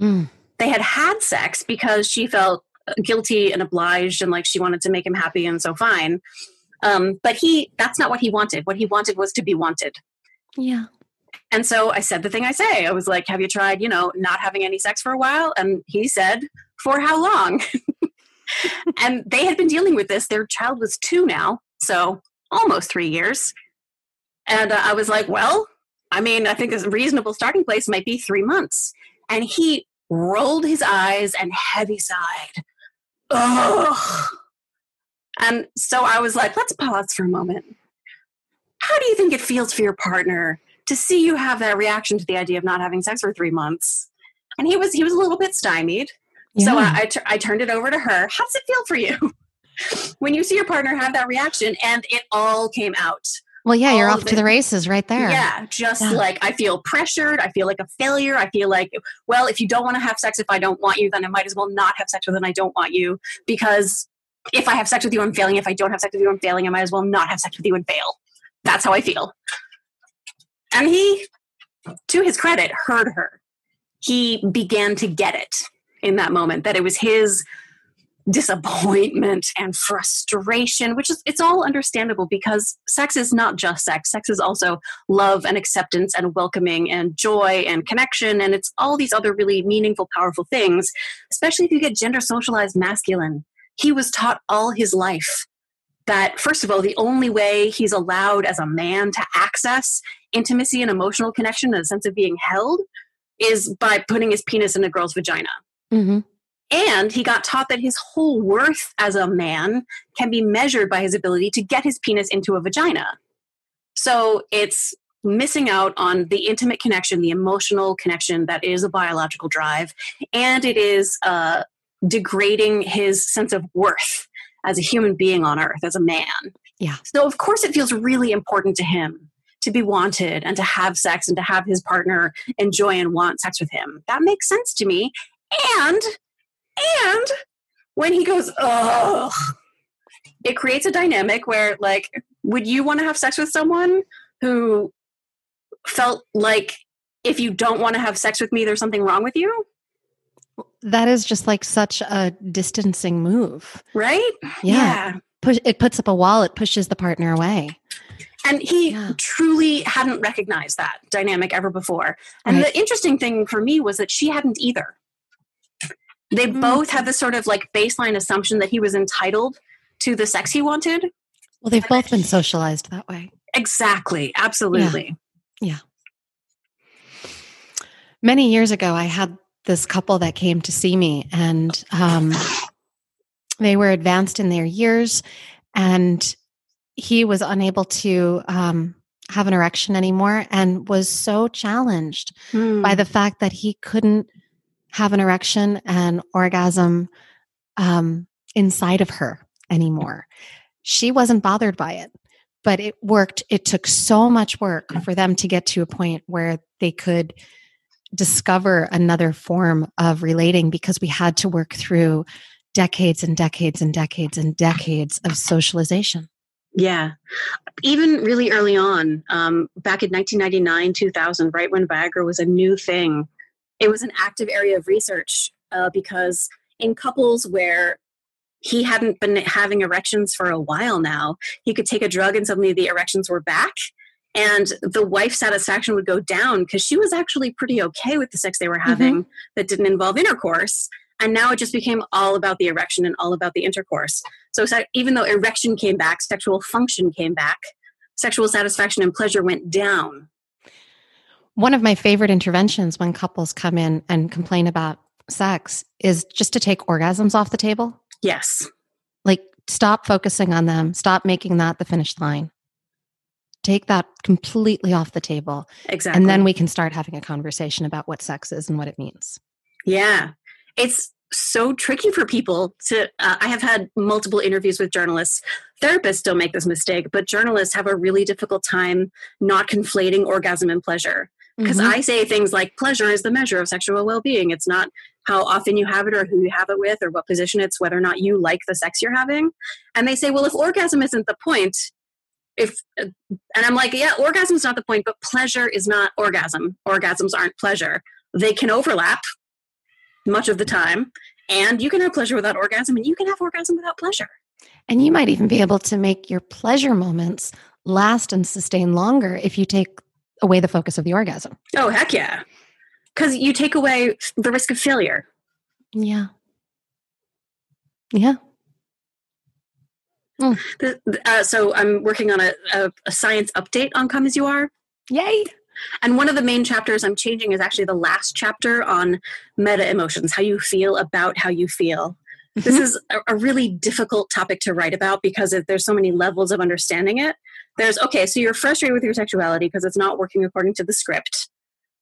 Mm. They had had sex because she felt guilty and obliged and like she wanted to make him happy and so fine. But that's not what he wanted. What he wanted was to be wanted. Yeah. And so I said the thing I say. I was like, have you tried, not having any sex for a while? And he said, for how long? And they had been dealing with this. Their child was 2 now, so almost 3 years. And I was like, well, I mean, I think a reasonable starting place might be 3 months. And he rolled his eyes and heavy sighed. Ugh. And so I was like, let's pause for a moment. How do you think it feels for your partner to see you have that reaction to the idea of not having sex for 3 months? And he was a little bit stymied. Yeah. So I turned it over to her. How does it feel for you when you see your partner have that reaction? And it all came out. Well, yeah, you're off to the races right there. Yeah, like I feel pressured. I feel like a failure. I feel like, well, if you don't want to have sex, if I don't want you, then I might as well not have sex with and I don't want you. Because if I have sex with you, I'm failing. If I don't have sex with you, I'm failing. I might as well not have sex with you and fail. That's how I feel. And he, to his credit, heard her. He began to get it in that moment, that it was his disappointment and frustration, which is, it's all understandable because sex is not just sex. Sex is also love and acceptance and welcoming and joy and connection. And it's all these other really meaningful, powerful things, especially if you get gender socialized masculine. He was taught all his life that, first of all, the only way he's allowed as a man to access intimacy and emotional connection and a sense of being held is by putting his penis in a girl's vagina. Mm-hmm. And he got taught that his whole worth as a man can be measured by his ability to get his penis into a vagina. So it's missing out on the intimate connection, the emotional connection that is a biological drive, and it is degrading his sense of worth as a human being on earth, as a man. Yeah. So of course it feels really important to him to be wanted and to have sex and to have his partner enjoy and want sex with him. That makes sense to me. And when he goes, oh, it creates a dynamic where, like, would you want to have sex with someone who felt like if you don't want to have sex with me, there's something wrong with you? That is just like such a distancing move. Right? Yeah. It puts up a wall. It pushes the partner away. And he truly hadn't recognized that dynamic ever before. And the interesting thing for me was that she hadn't either. They both had this sort of like baseline assumption that he was entitled to the sex he wanted. Well, they've both been socialized that way. Exactly. Absolutely. Yeah. Many years ago, I had this couple that came to see me, and they were advanced in their years, and he was unable to have an erection anymore and was so challenged by the fact that he couldn't have an erection and orgasm inside of her anymore. She wasn't bothered by it, but it worked. It took so much work for them to get to a point where they could discover another form of relating, because we had to work through decades and decades and decades and decades of socialization. Yeah. Even really early on, back in 1999, 2000, right when Viagra was a new thing, it was an active area of research because in couples where he hadn't been having erections for a while now, he could take a drug and suddenly the erections were back. And the wife's satisfaction would go down because she was actually pretty okay with the sex they were having that didn't involve intercourse. And now it just became all about the erection and all about the intercourse. So even though erection came back, sexual function came back, sexual satisfaction and pleasure went down. One of my favorite interventions when couples come in and complain about sex is just to take orgasms off the table. Yes. Like, stop focusing on them. Stop making that the finish line. Take that completely off the table. Exactly. And then we can start having a conversation about what sex is and what it means. Yeah. It's so tricky for people to, I have had multiple interviews with journalists. Therapists don't make this mistake, but journalists have a really difficult time not conflating orgasm and pleasure. Because I say things like, pleasure is the measure of sexual well-being. It's not how often you have it or who you have it with or what position. It's whether or not you like the sex you're having. And they say, well, if orgasm isn't the point, and I'm like, yeah, orgasm is not the point, but pleasure is not orgasm. Orgasms aren't pleasure. They can overlap much of the time. And you can have pleasure without orgasm, and you can have orgasm without pleasure. And you might even be able to make your pleasure moments last and sustain longer if you take away the focus of the orgasm. Oh, heck yeah. Because you take away the risk of failure. Yeah. Yeah. Mm. So I'm working on a science update on Come As You Are. Yay. And one of the main chapters I'm changing is actually the last chapter on meta-emotions, how you feel about how you feel. This is a really difficult topic to write about because there's so many levels of understanding it. There's, okay, so you're frustrated with your sexuality because it's not working according to the script.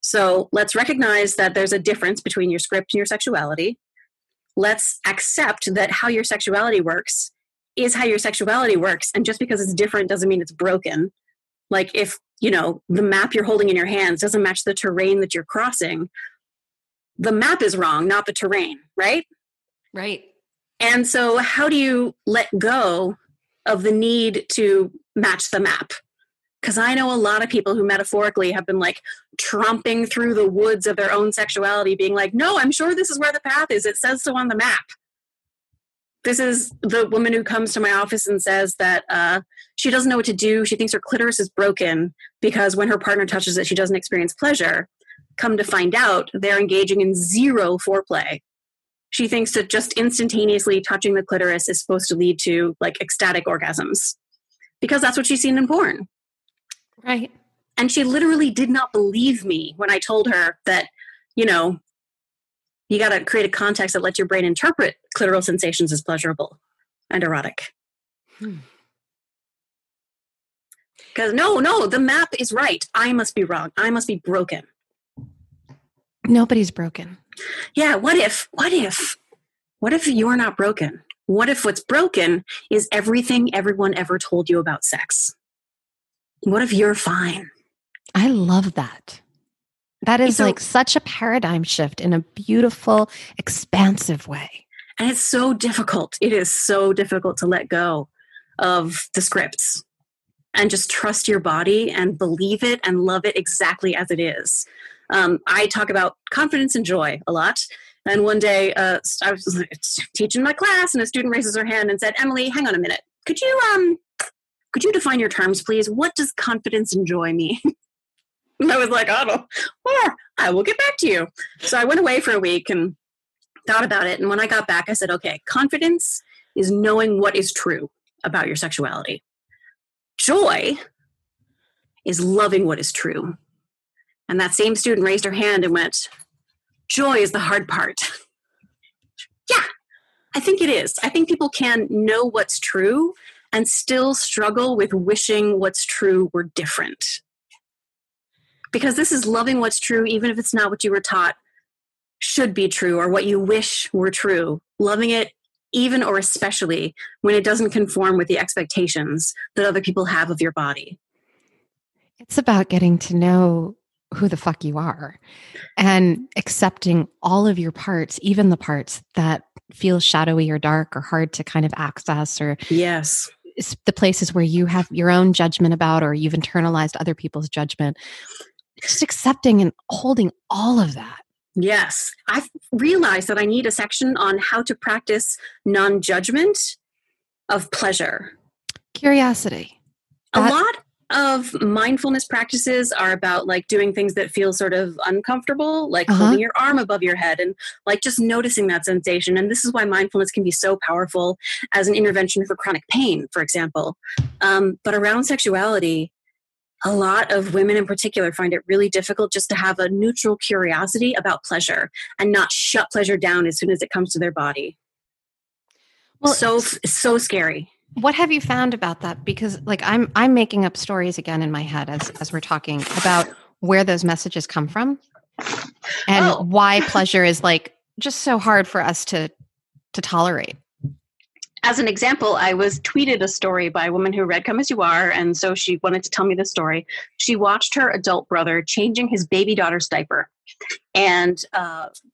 So let's recognize that there's a difference between your script and your sexuality. Let's accept that how your sexuality works is how your sexuality works. And just because it's different doesn't mean it's broken. Like if, you know, the map you're holding in your hands doesn't match the terrain that you're crossing, the map is wrong, not the terrain, right? Right. And so how do you let go of the need to match the map? Because I know a lot of people who metaphorically have been like tromping through the woods of their own sexuality, being like, no, I'm sure this is where the path is. It says so on the map. This is the woman who comes to my office and says that she doesn't know what to do. She thinks her clitoris is broken because when her partner touches it, she doesn't experience pleasure. Come to find out, they're engaging in zero foreplay. She thinks that just instantaneously touching the clitoris is supposed to lead to like ecstatic orgasms because that's what she's seen in porn. Right. And she literally did not believe me when I told her that, you know, you got to create a context that lets your brain interpret clitoral sensations as pleasurable and erotic. Because no, the map is right. I must be wrong. I must be broken. Nobody's broken. Yeah, what if you're not broken? What if what's broken is everything everyone ever told you about sex? What if you're fine? I love that. That is like such a paradigm shift in a beautiful, expansive way. And it's so difficult. It is so difficult to let go of the scripts and just trust your body and believe it and love it exactly as it is. I talk about confidence and joy a lot. And one day I was teaching my class and a student raises her hand and said, Emily, hang on a minute. Could you define your terms, please? What does confidence and joy mean? And I was like, I will get back to you. So I went away for a week and thought about it. And when I got back, I said, okay, confidence is knowing what is true about your sexuality. Joy is loving what is true. And that same student raised her hand and went, joy is the hard part. Yeah, I think it is. I think people can know what's true and still struggle with wishing what's true were different. Because this is loving what's true, even if it's not what you were taught should be true or what you wish were true. Loving it even or especially when it doesn't conform with the expectations that other people have of your body. It's about getting to know who the fuck you are and accepting all of your parts, even the parts that feel shadowy or dark or hard to kind of access or yes, it's the places where you have your own judgment about or you've internalized other people's judgment. Just accepting and holding all of that. Yes. I've realized that I need a section on how to practice non-judgment of pleasure. Curiosity. A lot of mindfulness practices are about like doing things that feel sort of uncomfortable, like holding your arm above your head and like just noticing that sensation. And this is why mindfulness can be so powerful as an intervention for chronic pain, for example. But around sexuality, a lot of women in particular find it really difficult just to have a neutral curiosity about pleasure and not shut pleasure down as soon as it comes to their body. Well, so scary. What have you found about that? Because like I'm making up stories again in my head as we're talking about where those messages come from and why pleasure is like just so hard for us to tolerate. As an example, I was tweeted a story by a woman who read Come As You Are, and so she wanted to tell me this story. She watched her adult brother changing his baby daughter's diaper, and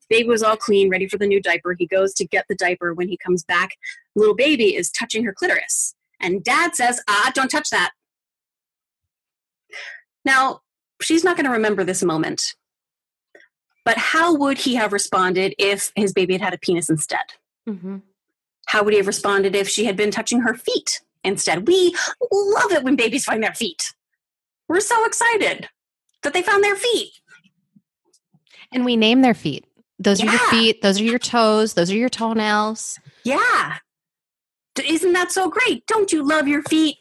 baby was all clean, ready for the new diaper. He goes to get the diaper. When he comes back, little baby is touching her clitoris, and dad says, don't touch that. Now, she's not going to remember this moment, but how would he have responded if his baby had had a penis instead? Mm-hmm. How would he have responded if she had been touching her feet instead? We love it when babies find their feet. We're so excited that they found their feet. And we name their feet. Those are your feet. Those are your toes. Those are your toenails. Yeah. Isn't that so great? Don't you love your feet?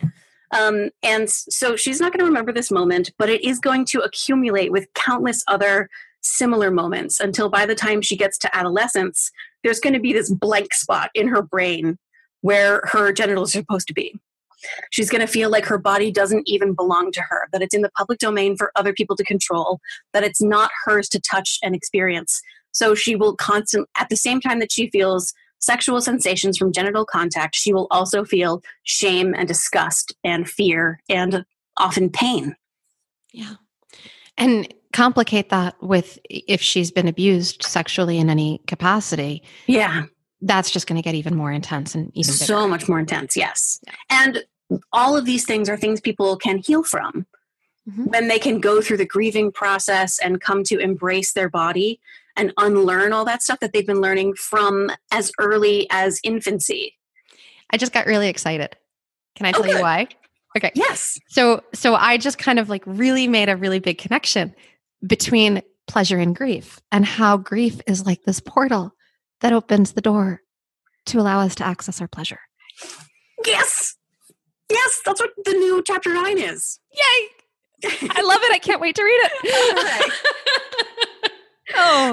And so she's not going to remember this moment, but it is going to accumulate with countless other similar moments until by the time she gets to adolescence, there's going to be this blank spot in her brain where her genitals are supposed to be. She's going to feel like her body doesn't even belong to her, that it's in the public domain for other people to control, that it's not hers to touch and experience. So she will constantly, at the same time that she feels sexual sensations from genital contact, she will also feel shame and disgust and fear and often pain. Yeah. And complicate that with if she's been abused sexually in any capacity. Yeah. That's just going to get even more intense and even bigger. So much more intense. Yes. Yeah. And all of these things are things people can heal from when they can go through the grieving process and come to embrace their body and unlearn all that stuff that they've been learning from as early as infancy. I just got really excited. Can I tell you why? Okay. Yes. So I just kind of like really made a really big connection between pleasure and grief and how grief is like this portal that opens the door to allow us to access our pleasure. Yes. Yes. That's what the new chapter 9 is. Yay. I love it. I can't wait to read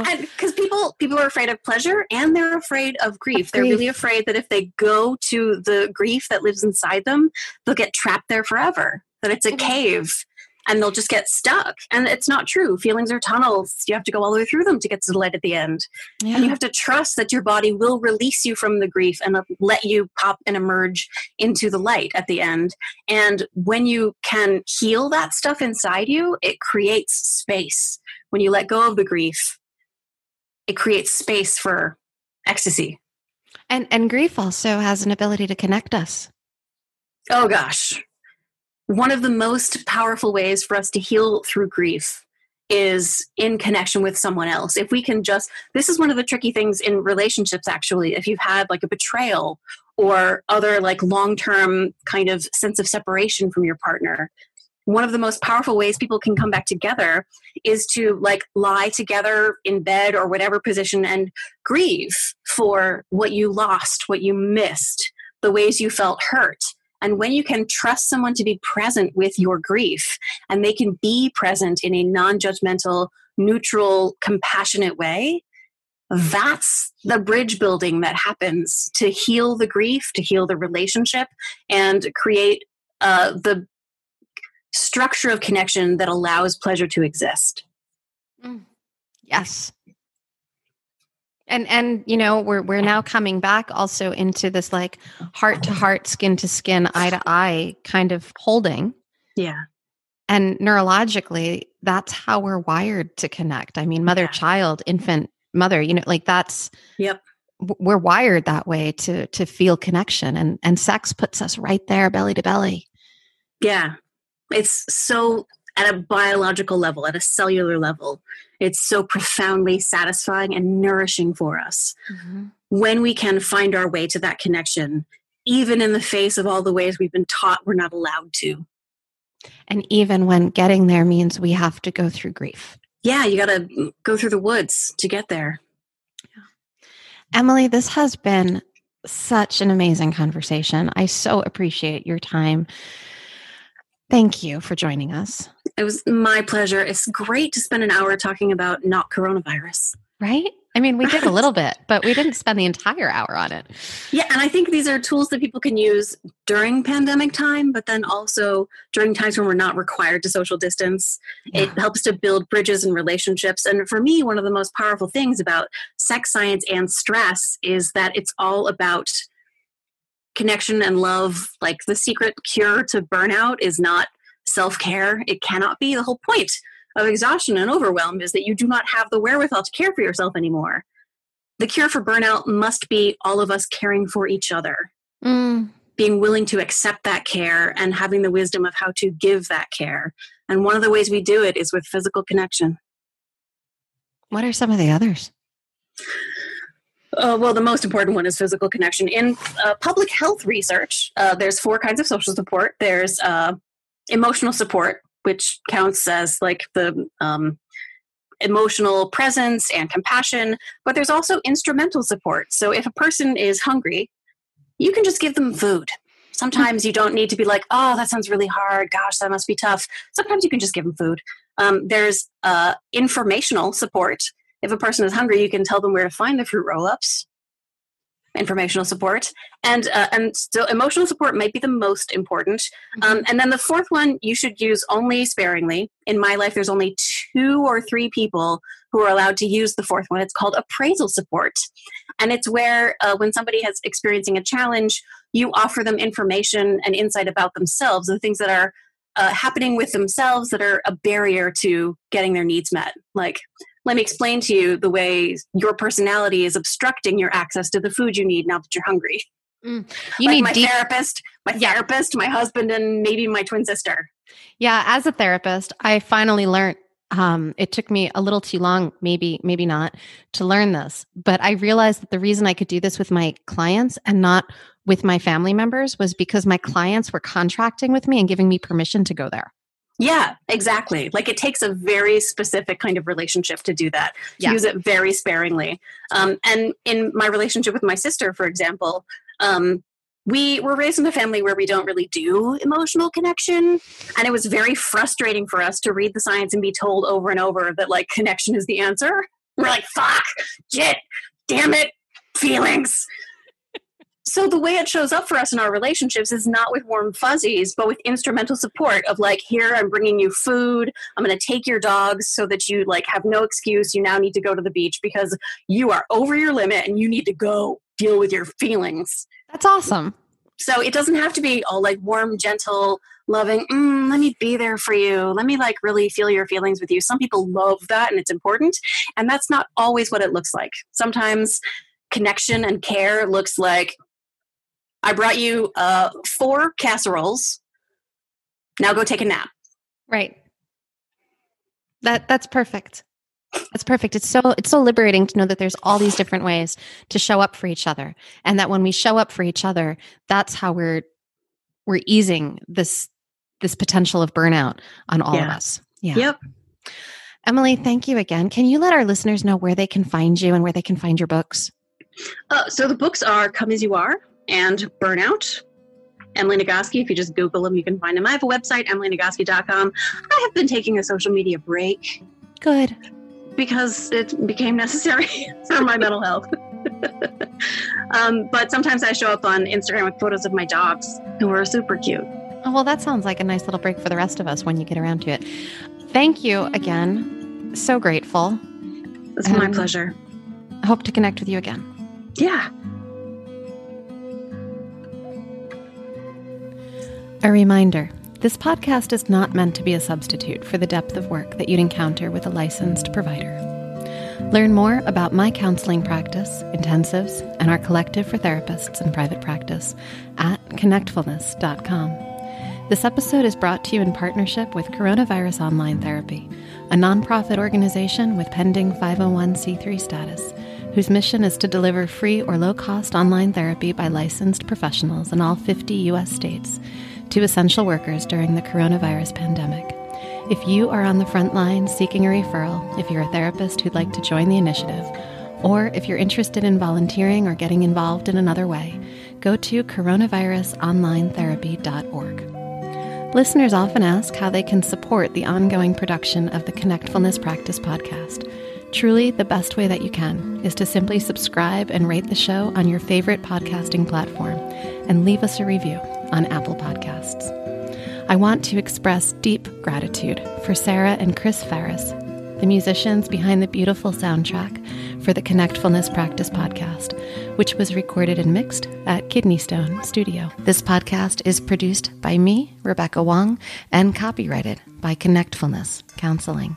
it. Because people are afraid of pleasure and they're afraid of grief. They're really afraid that if they go to the grief that lives inside them, they'll get trapped there forever, that it's a cave and they'll just get stuck. And it's not true. Feelings are tunnels. You have to go all the way through them to get to the light at the end. Yeah. And you have to trust that your body will release you from the grief and let you pop and emerge into the light at the end. And when you can heal that stuff inside you, it creates space. When you let go of the grief, it creates space for ecstasy. And grief also has an ability to connect us. Oh, gosh. One of the most powerful ways for us to heal through grief is in connection with someone else. If we can just, this is one of the tricky things in relationships, actually. If you've had like a betrayal or other like long-term kind of sense of separation from your partner, one of the most powerful ways people can come back together is to like lie together in bed or whatever position and grieve for what you lost, what you missed, the ways you felt hurt, And when you can trust someone to be present with your grief, and they can be present in a non-judgmental, neutral, compassionate way, that's the bridge building that happens to heal the grief, to heal the relationship, and create the structure of connection that allows pleasure to exist. Mm. Yes. And you know, we're now coming back also into this like heart to heart, skin to skin, eye to eye kind of holding. Yeah. And neurologically, that's how we're wired to connect. I mean, mother, child, infant, mother, you know, like that's, we're wired that way to feel connection, and sex puts us right there, belly to belly. Yeah. It's so at a biological level, at a cellular level, it's so profoundly satisfying and nourishing for us. Mm-hmm. When we can find our way to that connection, even in the face of all the ways we've been taught we're not allowed to. And even when getting there means we have to go through grief. Yeah, you got to go through the woods to get there. Yeah. Emily, this has been such an amazing conversation. I so appreciate your time. Thank you for joining us. It was my pleasure. It's great to spend an hour talking about not coronavirus. Right? I mean, we did a little bit, but we didn't spend the entire hour on it. Yeah, and I think these are tools that people can use during pandemic time, but then also during times when we're not required to social distance. Yeah. It helps to build bridges and relationships. And for me, one of the most powerful things about sex science and stress is that it's all about connection and love. Like, the secret cure to burnout is not self-care. It cannot be. The whole point of exhaustion and overwhelm is that you do not have the wherewithal to care for yourself anymore. The cure for burnout must be all of us caring for each other, being willing to accept that care and having the wisdom of how to give that care. And one of the ways we do it is with physical connection. What are some of the others? Well, the most important one is physical connection. In public health research, there's four kinds of social support. There's emotional support, which counts as like the emotional presence and compassion, but there's also instrumental support. So if a person is hungry, you can just give them food. Sometimes you don't need to be like, oh, that sounds really hard. Gosh, that must be tough. Sometimes you can just give them food. There's informational support. If a person is hungry, you can tell them where to find the fruit roll-ups. Informational support, and so emotional support might be the most important. And then the fourth one you should use only sparingly. In my life, there's only 2 or 3 people who are allowed to use the fourth one. It's called appraisal support. And it's where when somebody is experiencing a challenge, you offer them information and insight about themselves, the things that are happening with themselves that are a barrier to getting their needs met. Like, let me explain to you the way your personality is obstructing your access to the food you need now that you're hungry. You like need my therapist, my husband, and maybe my twin sister. Yeah. As a therapist, I finally learned, it took me a little too long, maybe not, to learn this, but I realized that the reason I could do this with my clients and not with my family members was because my clients were contracting with me and giving me permission to go there. Yeah, exactly. Like, it takes a very specific kind of relationship to do that. Yeah. Use it very sparingly. And in my relationship with my sister, for example, we were raised in a family where we don't really do emotional connection. And it was very frustrating for us to read the science and be told over and over that, like, connection is the answer. We're like, fuck, shit, damn it, feelings. So the way it shows up for us in our relationships is not with warm fuzzies, but with instrumental support of like, here, I'm bringing you food. I'm going to take your dogs so that you like have no excuse. You now need to go to the beach because you are over your limit and you need to go deal with your feelings. That's awesome. So it doesn't have to be all like warm, gentle, loving. Let me be there for you. Let me like really feel your feelings with you. Some people love that and it's important. And that's not always what it looks like. Sometimes connection and care looks like, I brought you 4 casseroles. Now go take a nap. Right. That's perfect. That's perfect. It's so liberating to know that there's all these different ways to show up for each other, and that when we show up for each other, that's how we're easing this potential of burnout on all of us. Yeah. Yep. Emily, thank you again. Can you let our listeners know where they can find you and where they can find your books? So the books are Come As You Are and Burnout. Emily Nagoski. If you just Google him, you can find him. I have a website, emilynagoski.com. I have been taking a social media break. Good. Because it became necessary for my mental health. But sometimes I show up on Instagram with photos of my dogs who are super cute. Oh, well, that sounds like a nice little break for the rest of us when you get around to it. Thank you again. So grateful. It's my pleasure. Hope to connect with you again. Yeah. A reminder, this podcast is not meant to be a substitute for the depth of work that you'd encounter with a licensed provider. Learn more about my counseling practice, intensives, and our collective for therapists in private practice at connectfulness.com. This episode is brought to you in partnership with Coronavirus Online Therapy, a nonprofit organization with pending 501c3 status, whose mission is to deliver free or low-cost online therapy by licensed professionals in all 50 U.S. states to essential workers during the coronavirus pandemic. If you are on the front line seeking a referral, if you're a therapist who'd like to join the initiative, or if you're interested in volunteering or getting involved in another way, go to coronavirusonlinetherapy.org. Listeners often ask how they can support the ongoing production of the Connectfulness Practice Podcast. Truly, the best way that you can is to simply subscribe and rate the show on your favorite podcasting platform and leave us a review on Apple Podcasts. I want to express deep gratitude for Sarah and Chris Ferris, the musicians behind the beautiful soundtrack for the Connectfulness Practice Podcast, which was recorded and mixed at Kidney Stone Studio. This podcast is produced by me, Rebecca Wong, and copyrighted by Connectfulness Counseling.